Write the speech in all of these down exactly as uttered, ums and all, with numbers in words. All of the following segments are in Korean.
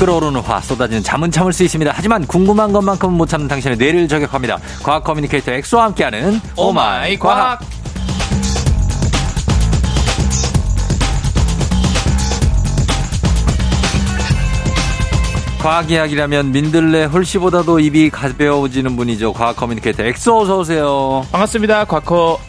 끓어오르는 화, 쏟아지는 잠은 참을 수 있습니다. 하지만 궁금한 것만큼은 못 참는 당신의 뇌를 저격합니다. 과학 커뮤니케이터 엑소와 함께하는 오마이 과학. 과학 이야기라면 민들레 홀씨보다도 입이 가벼워지는 분이죠. 과학 커뮤니케이터 엑소, 어서 오세요. 반갑습니다. 과커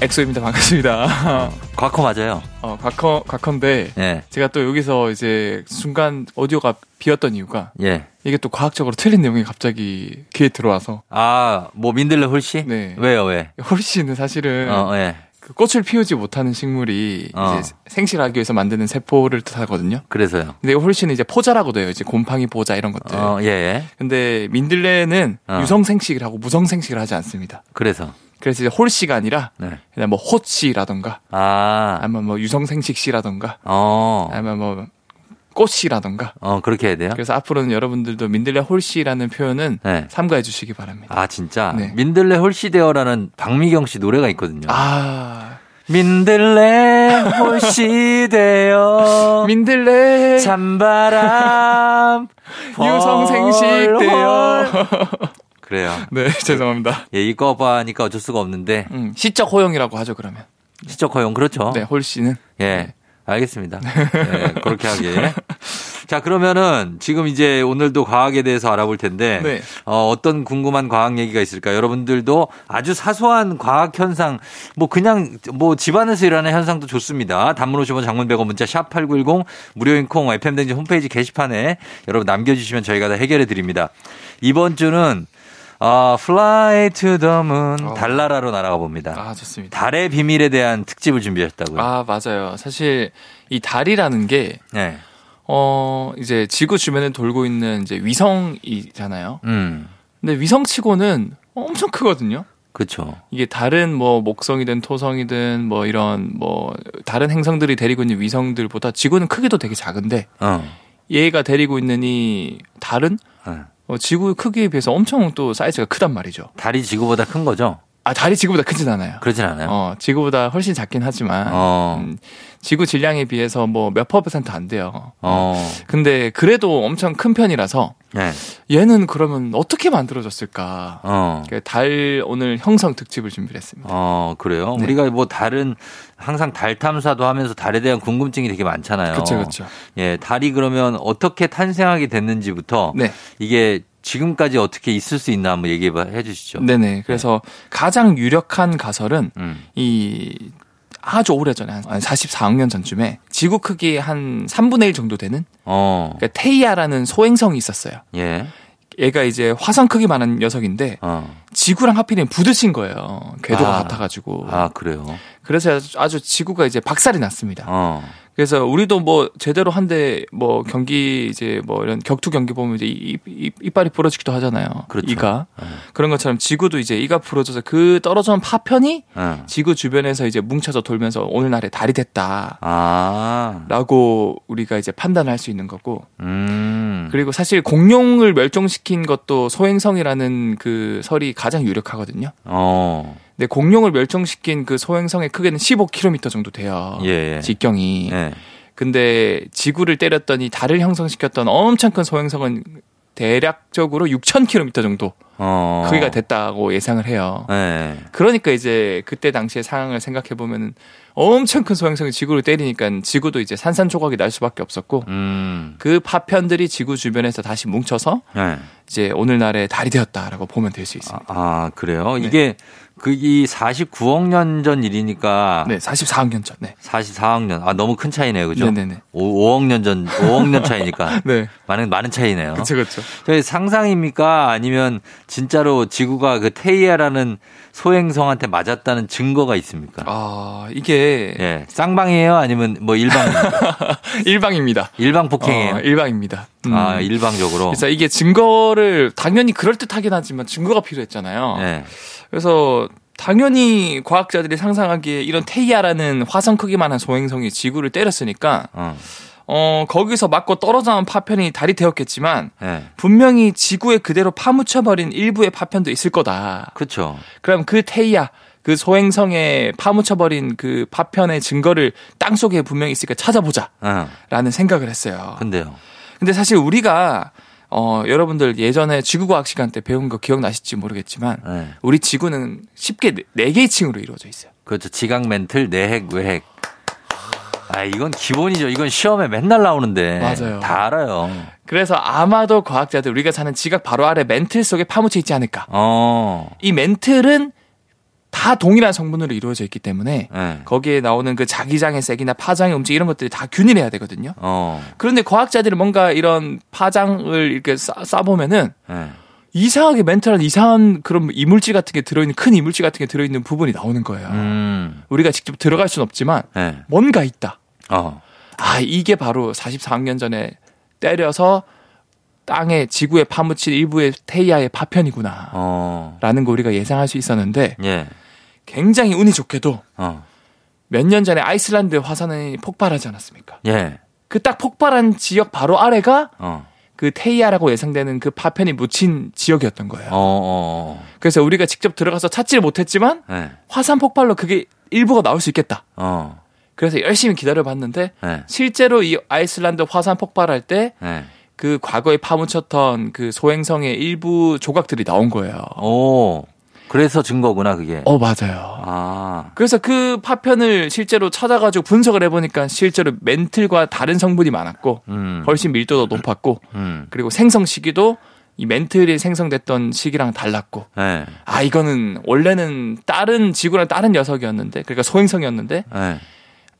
엑소입니다. 반갑습니다. 과커 맞아요. 어, 과커 과커인데 예. 제가 또 여기서 이제 순간 오디오가 비었던 이유가 예. 이게 또 과학적으로 틀린 내용이 갑자기 귀에 들어와서 아, 뭐 민들레 홀씨? 네. 왜요, 왜? 홀씨는 사실은 어, 예. 그 꽃을 피우지 못하는 식물이 어. 이제 생식하기 위해서 만드는 세포를 뜻하거든요. 그래서요. 근데 홀씨는 이제 포자라고도 해요. 이제 곰팡이 포자 이런 것들. 어, 예, 예. 근데 민들레는 어. 유성 생식을 하고 무성 생식을 하지 않습니다. 그래서. 그래서 이제 홀씨가 아니라 네. 그냥 뭐 호씨라던가 아. 아니면 뭐 유성 생식씨라던가 어. 아니면 뭐 꽃씨라던가 어, 그렇게 해야 돼요? 그래서 앞으로는 여러분들도 민들레 홀씨라는 표현은 네. 삼가해 주시기 바랍니다. 아, 진짜? 네. 민들레 홀씨 되어라는 박미경 씨 노래가 있거든요. 아. 민들레 홀씨 되어 민들레 찬바람 유성 생식 되어 그래요. 네, 죄송합니다. 예, 이거 봐니까 어쩔 수가 없는데. 음, 시적 허용이라고 하죠, 그러면. 시적 허용, 그렇죠. 네, 홀씨는. 예, 네. 알겠습니다. 네, 그렇게 하게. 자, 그러면은 지금 이제 오늘도 과학에 대해서 알아볼 텐데 네. 어, 어떤 궁금한 과학 얘기가 있을까? 여러분들도 아주 사소한 과학 현상, 뭐 그냥 뭐 집안에서 일하는 현상도 좋습니다. 단문 오십 원, 장문 백 원, 문자 샵 팔구일공, 무료인 콩, 에프엠 댕진 홈페이지 게시판에 여러분 남겨주시면 저희가 다 해결해 드립니다. 이번 주는 어, Fly to the Moon, 어. 달나라로 날아가 봅니다. 아, 좋습니다. 달의 비밀에 대한 특집을 준비하셨다고요? 아, 맞아요. 사실 이 달이라는 게 네. 어, 이제 지구 주변을 돌고 있는 이제 위성이잖아요. 음. 근데 위성치고는 엄청 크거든요. 그렇죠. 이게 다른 뭐 목성이든 토성이든 뭐 이런 뭐 다른 행성들이 데리고 있는 위성들보다 지구는 크기도 되게 작은데 어. 얘가 데리고 있는 이 달은 네. 어, 지구 크기에 비해서 엄청 또 사이즈가 크단 말이죠. 달이 지구보다 큰 거죠? 아, 달이 지구보다 크진 않아요. 그러진 않아요? 어, 지구보다 훨씬 작긴 하지만 어. 음, 지구 질량에 비해서 뭐 몇 퍼센트 안 돼요. 어. 근데 그래도 엄청 큰 편이라서 네. 얘는 그러면 어떻게 만들어졌을까? 어. 달 오늘 형성 특집을 준비했습니다. 어, 그래요? 네. 우리가 뭐 달은 항상 달 탐사도 하면서 달에 대한 궁금증이 되게 많잖아요. 그렇죠, 그렇죠. 예, 달이 그러면 어떻게 탄생하게 됐는지부터 네. 이게 지금까지 어떻게 있을 수 있나 한번 얘기해 주시죠. 네네. 그래서 네. 가장 유력한 가설은 음. 이 아주 오래전에 한 사십사억 년 전쯤에 지구 크기의 한 삼분의 일 정도 되는 어. 그러니까 테이아라는 소행성이 있었어요. 예. 얘가 이제 화성 크기만한 녀석인데 어. 지구랑 하필이면 부딪힌 거예요. 궤도가 아. 같아가지고. 아, 그래요. 그래서 아주 지구가 이제 박살이 났습니다. 어. 그래서 우리도 뭐 제대로 한데 뭐 경기 이제 뭐 이런 격투 경기 보면 이제 입, 입, 이빨이 부러지기도 하잖아요. 그렇죠. 이가. 네. 그런 것처럼 지구도 이제 이가 부러져서 그 떨어진 파편이 네. 지구 주변에서 이제 뭉쳐서 돌면서 오늘날의 달이 됐다. 아. 라고 우리가 이제 판단을 할 수 있는 거고. 음. 그리고 사실 공룡을 멸종시킨 것도 소행성이라는 그 설이 가장 유력하거든요. 어. 근데 공룡을 멸종시킨 그 소행성의 크기는 십오 킬로미터 정도 돼요. 예. 직경이. 예. 근데 지구를 때렸더니 달을 형성시켰던 엄청 큰 소행성은 대략적으로 육천 킬로미터 정도 어. 크기가 됐다고 예상을 해요. 예. 그러니까 이제 그때 당시의 상황을 생각해 보면 엄청 큰 소행성이 지구를 때리니까 지구도 이제 산산조각이 날 수밖에 없었고 음. 그 파편들이 지구 주변에서 다시 뭉쳐서 예. 이제 오늘날의 달이 되었다라고 보면 될 수 있습니다. 아, 아 그래요? 네. 이게 그게 사십구억 년 전 일이니까. 네, 사십사억 년 전. 네. 사십사억 년. 아, 너무 큰 차이네요. 그죠? 네네네. 오억 년 전, 오억 년 차이니까. 네. 많은, 많은 차이네요. 그쵸, 그쵸. 저희 상상입니까? 아니면 진짜로 지구가 그 테이아라는 소행성한테 맞았다는 증거가 있습니까? 아, 이게. 예. 쌍방이에요? 아니면 뭐 일방입니까? 일방입니다. 일방 폭행이에요? 어, 일방입니다. 음. 아, 일방적으로. 그래서 이게 증거를 당연히 그럴듯하긴 하지만 증거가 필요했잖아요. 네. 그래서 당연히 과학자들이 상상하기에 이런 테이아라는 화성 크기만한 소행성이 지구를 때렸으니까 어. 어, 거기서 맞고 떨어져 나온 파편이 달이 되었겠지만 네. 분명히 지구에 그대로 파묻혀버린 일부의 파편도 있을 거다. 그렇죠. 그럼 그 테이아, 그 소행성에 파묻혀버린 그 파편의 증거를 땅 속에 분명히 있으니까 찾아보자라는 어. 생각을 했어요. 근데요. 근데 사실 우리가 어, 여러분들 예전에 지구과학 시간 때 배운 거 기억나실지 모르겠지만 네. 우리 지구는 쉽게 네 개의 층으로 이루어져 있어요. 그렇죠. 지각, 멘틀, 내핵, 외핵. 아, 이건 기본이죠. 이건 시험에 맨날 나오는데. 맞아요. 다 알아요. 그래서 아마도 과학자들 우리가 사는 지각 바로 아래 멘틀 속에 파묻혀 있지 않을까. 어. 이 멘틀은 다 동일한 성분으로 이루어져 있기 때문에 네. 거기에 나오는 그 자기장의 색이나 파장의 움직임 이런 것들이 다 균일해야 되거든요. 어. 그런데 과학자들이 뭔가 이런 파장을 이렇게 싸보면은 네. 이상하게 멘틀한 이상한 그런 이물질 같은 게 들어있는 큰 이물질 같은 게 들어있는 부분이 나오는 거예요. 음. 우리가 직접 들어갈 수는 없지만 네. 뭔가 있다. 어. 아, 이게 바로 사십사억 년 전에 때려서 땅에 지구에 파묻힌 일부의 테이아의 파편이구나 어. 라는 거 우리가 예상할 수 있었는데 예. 굉장히 운이 좋게도 어. 몇 년 전에 아이슬란드 화산이 폭발하지 않았습니까? 예. 그 딱 폭발한 지역 바로 아래가 어. 그 테이아라고 예상되는 그 파편이 묻힌 지역이었던 거예요. 어어. 그래서 우리가 직접 들어가서 찾지를 못했지만 네. 화산 폭발로 그게 일부가 나올 수 있겠다. 어. 그래서 열심히 기다려봤는데 네. 실제로 이 아이슬란드 화산 폭발할 때 네. 그 과거에 파묻혔던 그 소행성의 일부 조각들이 나온 거예요. 오. 그래서 증거구나 그게. 어 맞아요. 아. 그래서 그 파편을 실제로 찾아가지고 분석을 해보니까 실제로 멘틀과 다른 성분이 많았고 음. 훨씬 밀도도 높았고 음. 그리고 생성 시기도 이 멘틀이 생성됐던 시기랑 달랐고 네. 아 이거는 원래는 다른 지구랑 다른 녀석이었는데 그러니까 소행성이었는데 네.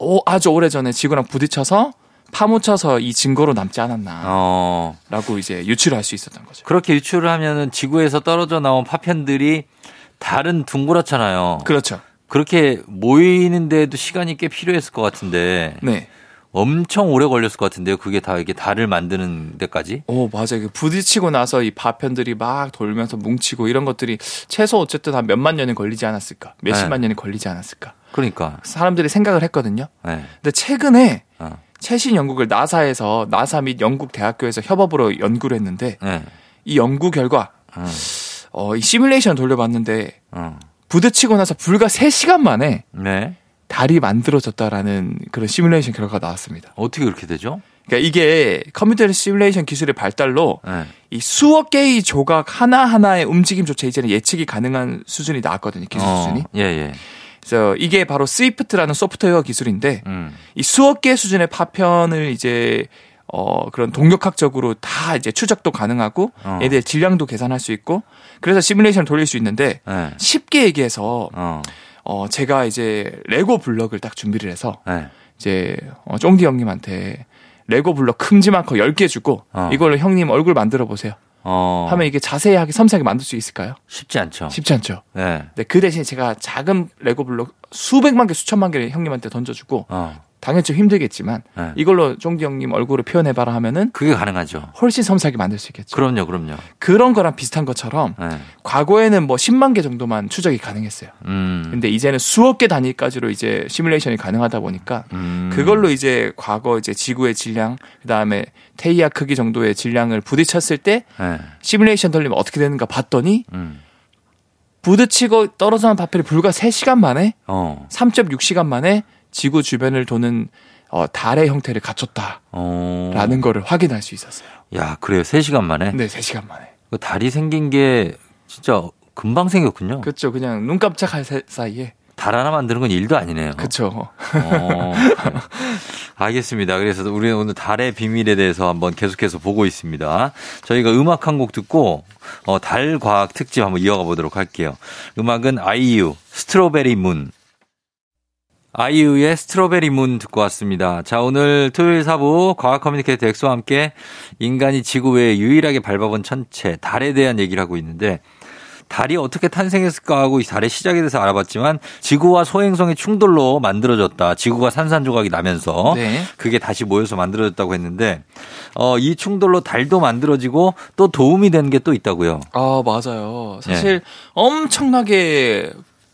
오, 아주 오래전에 지구랑 부딪혀서 파묻혀서 이 증거로 남지 않았나라고 어. 이제 유추를 할 수 있었던 거죠. 그렇게 유추를 하면은 지구에서 떨어져 나온 파편들이 다른 둥그렇잖아요. 그렇죠. 그렇게 모이는데도 시간이 꽤 필요했을 것 같은데. 네. 엄청 오래 걸렸을 것 같은데요. 그게 다 이게 달을 만드는 데까지. 오, 맞아요. 부딪히고 나서 이 파편들이 막 돌면서 뭉치고 이런 것들이 최소 어쨌든 한 몇만 년이 걸리지 않았을까. 몇십만 네. 년이 걸리지 않았을까. 그러니까. 사람들이 생각을 했거든요. 네. 근데 최근에 어. 최신 연구를 나사에서 나사 및 영국 대학교에서 협업으로 연구를 했는데 네. 이 연구 결과 어. 어, 이 시뮬레이션 돌려봤는데 어. 부딪히고 나서 불과 세 시간 만에 네. 달이 만들어졌다라는 그런 시뮬레이션 결과가 나왔습니다. 어떻게 그렇게 되죠? 그러니까 이게 컴퓨터 시뮬레이션 기술의 발달로 네. 이 수억 개의 조각 하나하나의 움직임조차 이제는 예측이 가능한 수준이 나왔거든요. 기술 어. 수준이. 예, 예. 그래서 이게 바로 스위프트라는 소프트웨어 기술인데 음. 이 수억 개 수준의 파편을 이제 어 그런 동력학적으로 다 이제 추적도 가능하고 어. 얘들의 질량도 계산할 수 있고 그래서 시뮬레이션을 돌릴 수 있는데 네. 쉽게 얘기해서 어. 어 제가 이제 레고 블럭을 딱 준비를 해서 네. 이제 어 쫑디 형님한테 레고 블럭 큼지막한 열 개 주고 어. 이걸로 형님 얼굴 만들어 보세요. 어. 하면 이게 자세하게 섬세하게 만들 수 있을까요? 쉽지 않죠. 쉽지 않죠. 네. 근데 그 대신 제가 작은 레고 블록 수백만 개, 수천만 개를 형님한테 던져주고, 어. 당연히 좀 힘들겠지만, 네. 이걸로 쫑디 형님 얼굴을 표현해봐라 하면은. 그게 가능하죠. 훨씬 섬세하게 만들 수 있겠죠. 그럼요, 그럼요. 그런 거랑 비슷한 것처럼, 네. 과거에는 뭐 십만 개 정도만 추적이 가능했어요. 음. 근데 이제는 수억 개 단위까지로 이제 시뮬레이션이 가능하다 보니까, 음. 그걸로 이제 과거 이제 지구의 질량, 그 다음에 테이아 크기 정도의 질량을 부딪혔을 때, 네. 시뮬레이션 돌리면 어떻게 되는가 봤더니, 음. 부딪히고 떨어져나온 파편이 불과 세 시간 만에 어. 삼 점 육 시간 만에 지구 주변을 도는 어, 달의 형태를 갖췄다라는 어. 거를 확인할 수 있었어요. 야, 그래요? 세 시간 만에? 네, 세 시간 만에. 그 달이 생긴 게 진짜 금방 생겼군요. 그렇죠. 그냥 눈 깜짝할 사이에. 달 하나 만드는 건 일도 아니네요. 그렇죠. 어, 네. 알겠습니다. 그래서 우리는 오늘 달의 비밀에 대해서 한번 계속해서 보고 있습니다. 저희가 음악 한 곡 듣고 어, 달 과학 특집 한번 이어가 보도록 할게요. 음악은 아이유, 스트로베리 문. 아이유의 스트로베리 문 듣고 왔습니다. 자, 오늘 토요일 사 부 과학 커뮤니케이터 엑소와 함께 인간이 지구 외에 유일하게 밟아본 천체 달에 대한 얘기를 하고 있는데 달이 어떻게 탄생했을까 하고 이 달의 시작에 대해서 알아봤지만 지구와 소행성의 충돌로 만들어졌다. 지구가 산산조각이 나면서 네. 그게 다시 모여서 만들어졌다고 했는데 어, 이 충돌로 달도 만들어지고 또 도움이 된 게 또 있다고요. 아 맞아요. 사실 네. 엄청나게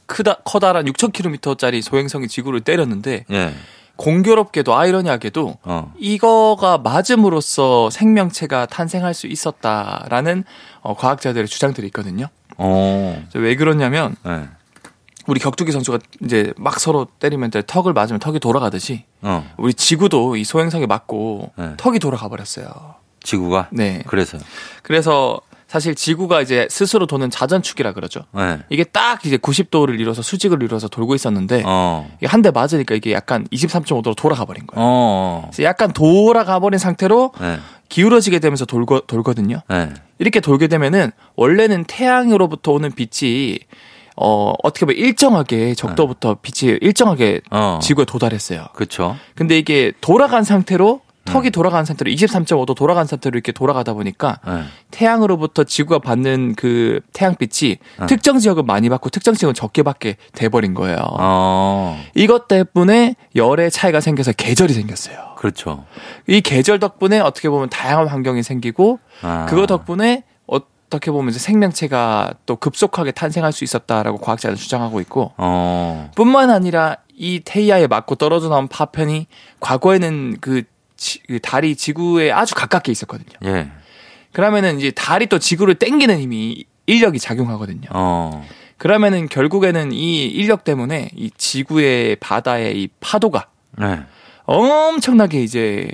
크다, 커다란 육천 킬로미터짜리 소행성이 지구를 때렸는데 네. 공교롭게도 아이러니하게도 어. 이거가 맞음으로써 생명체가 탄생할 수 있었다라는 어, 과학자들의 주장들이 있거든요. 어. 왜 그러냐면, 네. 우리 격투기 선수가 이제 막 서로 때리면 턱을 맞으면 턱이 돌아가듯이, 어. 우리 지구도 이 소행성에 맞고 네. 턱이 돌아가 버렸어요. 지구가? 네. 그래서요. 그래서 사실 지구가 이제 스스로 도는 자전축이라 그러죠. 네. 이게 딱 이제 구십 도를 이뤄서 수직을 이뤄서 돌고 있었는데 어. 이게 한 대 맞으니까 이게 약간 이십삼 점 오 도로 돌아가 버린 거예요. 어. 그래서 약간 돌아가 버린 상태로 네. 기울어지게 되면서 돌고, 돌거든요. 네. 이렇게 돌게 되면은 원래는 태양으로부터 오는 빛이 어, 어떻게 보면 일정하게 적도부터 빛이 일정하게 어. 지구에 도달했어요. 그렇죠. 근데 이게 돌아간 상태로 턱이 돌아간 상태로 이십삼 점 오 도 돌아간 상태로 이렇게 돌아가다 보니까 네. 태양으로부터 지구가 받는 그 태양빛이 네. 특정 지역은 많이 받고 특정 지역은 적게 받게 돼버린 거예요. 어. 이것 때문에 열의 차이가 생겨서 계절이 생겼어요. 그렇죠. 이 계절 덕분에 어떻게 보면 다양한 환경이 생기고 아. 그거 덕분에 어떻게 보면 이제 생명체가 또 급속하게 탄생할 수 있었다라고 과학자는 주장하고 있고 어. 뿐만 아니라 이 테이아에 맞고 떨어져 나온 파편이 과거에는 그 지, 달이 지구에 아주 가깝게 있었거든요. 예. 그러면은 이제 달이 또 지구를 당기는 힘이 인력이 작용하거든요. 어. 그러면은 결국에는 이 인력 때문에 이 지구의 바다의 이 파도가 네. 엄청나게 이제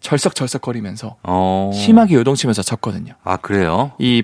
절석절석거리면서 어. 심하게 요동치면서 졌거든요. 아, 그래요? 이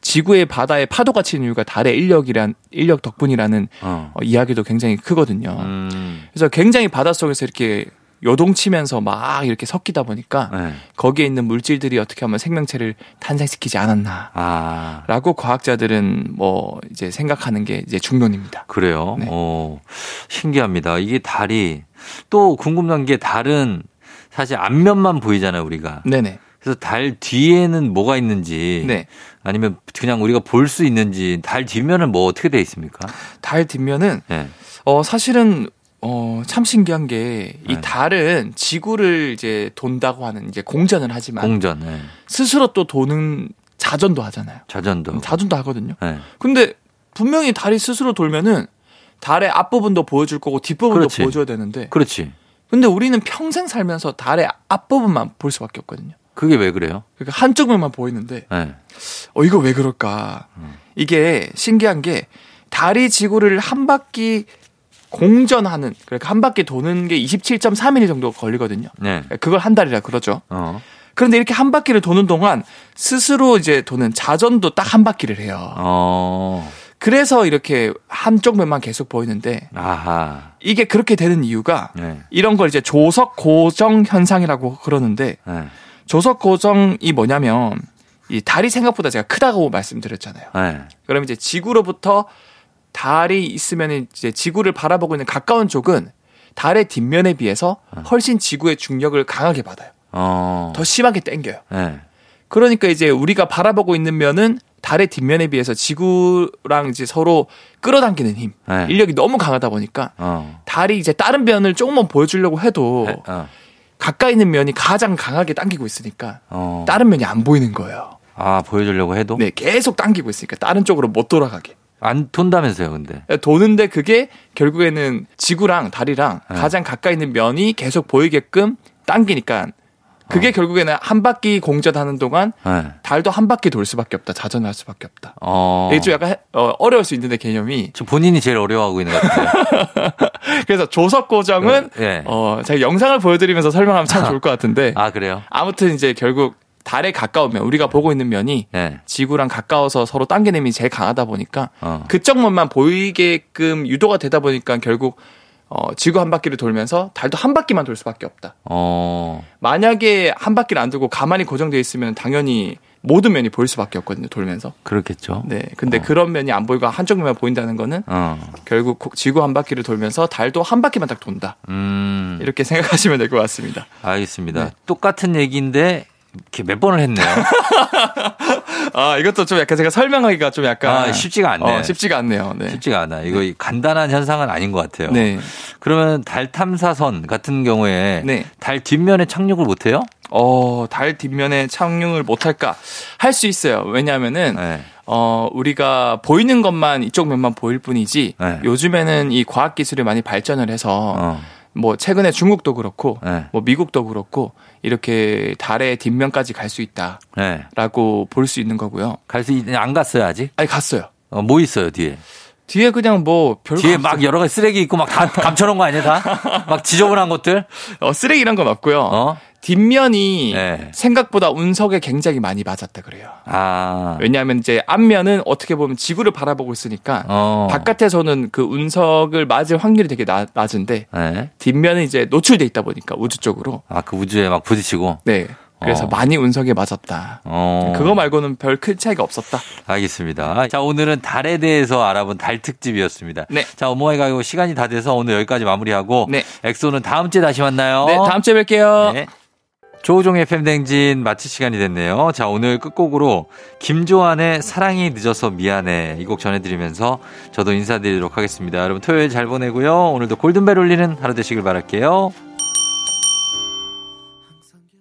지구의 바다에 파도가 치는 이유가 달의 인력이란 인력 덕분이라는 어. 어, 이야기도 굉장히 크거든요. 음. 그래서 굉장히 바닷속에서 이렇게 요동치면서 막 이렇게 섞이다 보니까 네. 거기에 있는 물질들이 어떻게 하면 생명체를 탄생시키지 않았나라고 아. 과학자들은 뭐 이제 생각하는 게 이제 중론입니다. 그래요. 네. 오, 신기합니다. 이게 달이 또 궁금한 게 달은 사실 앞면만 보이잖아요, 우리가. 네네. 그래서 달 뒤에는 뭐가 있는지 네. 아니면 그냥 우리가 볼 수 있는지 달 뒷면은 뭐 어떻게 되어 있습니까? 달 뒷면은 네. 어, 사실은 어, 참 신기한 게 이 달은 지구를 이제 돈다고 하는 이제 공전을 하지만 공전, 네. 스스로 또 도는 자전도 하잖아요. 자전도. 자전도 하거든요. 네. 근데 분명히 달이 스스로 돌면은 달의 앞부분도 보여줄 거고 뒷부분도 그렇지. 보여줘야 되는데. 그렇지. 근데 우리는 평생 살면서 달의 앞부분만 볼 수밖에 없거든요. 그게 왜 그래요? 그러니까 한쪽 면만 보이는데. 네. 어, 이거 왜 그럴까? 음. 이게 신기한 게 달이 지구를 한 바퀴 공전하는, 그러니까 한 바퀴 도는 게 이십칠 점 삼 일 정도 걸리거든요. 네. 그걸 한 달이라 그러죠. 어. 그런데 이렇게 한 바퀴를 도는 동안 스스로 이제 도는 자전도 딱 한 바퀴를 해요. 어. 그래서 이렇게 한쪽 면만 계속 보이는데 아하. 이게 그렇게 되는 이유가 네. 이런 걸 이제 조석 고정 현상이라고 그러는데 네. 조석 고정이 뭐냐면 이 달이 생각보다 제가 크다고 말씀드렸잖아요. 네. 그럼 이제 지구로부터 달이 있으면 이제 지구를 바라보고 있는 가까운 쪽은 달의 뒷면에 비해서 훨씬 지구의 중력을 강하게 받아요. 어. 더 심하게 당겨요. 네. 그러니까 이제 우리가 바라보고 있는 면은 달의 뒷면에 비해서 지구랑 이제 서로 끌어당기는 힘, 네. 인력이 너무 강하다 보니까 어. 달이 이제 다른 면을 조금만 보여주려고 해도 네. 어. 가까이 있는 면이 가장 강하게 당기고 있으니까 어. 다른 면이 안 보이는 거예요. 아, 보여주려고 해도? 네, 계속 당기고 있으니까 다른 쪽으로 못 돌아가게. 안 돈다면서요, 근데. 도는데 그게 결국에는 지구랑 달이랑 네. 가장 가까이 있는 면이 계속 보이게끔 당기니까 그게 어. 결국에는 한 바퀴 공전하는 동안 네. 달도 한 바퀴 돌 수밖에 없다. 자전할 수밖에 없다. 어. 이게 좀 약간 어려울 수 있는데 개념이. 저 본인이 제일 어려워하고 있는 것 같아요. 그래서 조석 고정은 네. 어, 제가 영상을 보여드리면서 설명하면 참 좋을 것 같은데. 아, 그래요? 아무튼 이제 결국. 달에 가까운 면, 우리가 보고 있는 면이 네. 지구랑 가까워서 서로 당기는 힘이 제일 강하다 보니까 어. 그쪽 면만 보이게끔 유도가 되다 보니까 결국 어, 지구 한 바퀴를 돌면서 달도 한 바퀴만 돌 수밖에 없다. 어. 만약에 한 바퀴를 안 돌고 가만히 고정되어 있으면 당연히 모든 면이 보일 수밖에 없거든요, 돌면서. 그렇겠죠. 네, 근데 어. 그런 면이 안 보이고 한쪽 면만 보인다는 거는 어. 결국 지구 한 바퀴를 돌면서 달도 한 바퀴만 딱 돈다. 음. 이렇게 생각하시면 될 것 같습니다. 알겠습니다. 네. 똑같은 얘기인데 이렇게 몇 번을 했네요. 아, 이것도 좀 약간 제가 설명하기가 좀 약간. 아, 쉽지가 않네. 어, 쉽지가 않네요. 네. 쉽지가 않아. 이거 네. 간단한 현상은 아닌 것 같아요. 네. 그러면 달 탐사선 같은 경우에. 네. 달 뒷면에 착륙을 못 해요? 어, 달 뒷면에 착륙을 못 할까? 할 수 있어요. 왜냐면은. 네. 어, 우리가 보이는 것만 이쪽 면만 보일 뿐이지. 네. 요즘에는 이 과학기술이 많이 발전을 해서. 어. 뭐 최근에 중국도 그렇고 네. 뭐 미국도 그렇고 이렇게 달의 뒷면까지 갈 수 있다라고 네. 볼 수 있는 거고요. 갈 수 있... 안 갔어요 아직? 아니 갔어요. 어, 뭐 있어요 뒤에? 뒤에 그냥 뭐 별거 뒤에 없어요. 막 여러 가지 쓰레기 있고 막 다 감춰놓은 거 아니에요 다? 막 지저분한 것들? 어, 쓰레기란 건 없고요. 어? 뒷면이 네. 생각보다 운석에 굉장히 많이 맞았다 그래요. 아. 왜냐하면 이제 앞면은 어떻게 보면 지구를 바라보고 있으니까 어. 바깥에서는 그 운석을 맞을 확률이 되게 나, 낮은데 네. 뒷면은 이제 노출돼 있다 보니까 우주 쪽으로. 아, 그 우주에 막 부딪히고. 네. 그래서 어. 많이 운석에 맞았다. 어. 그거 말고는 별 큰 차이가 없었다. 알겠습니다. 자, 오늘은 달에 대해서 알아본 달 특집이었습니다. 네. 자, 어머니가 시간이 다 돼서 오늘 여기까지 마무리하고 네. 엑소는 다음 주에 다시 만나요. 네, 다음 주에 뵐게요. 네. 조우종의 팬댕진 마칠 시간이 됐네요. 자, 오늘 끝곡으로 김조한의 사랑이 늦어서 미안해 이 곡 전해드리면서 저도 인사드리도록 하겠습니다. 여러분 토요일 잘 보내고요. 오늘도 골든벨 울리는 하루 되시길 바랄게요.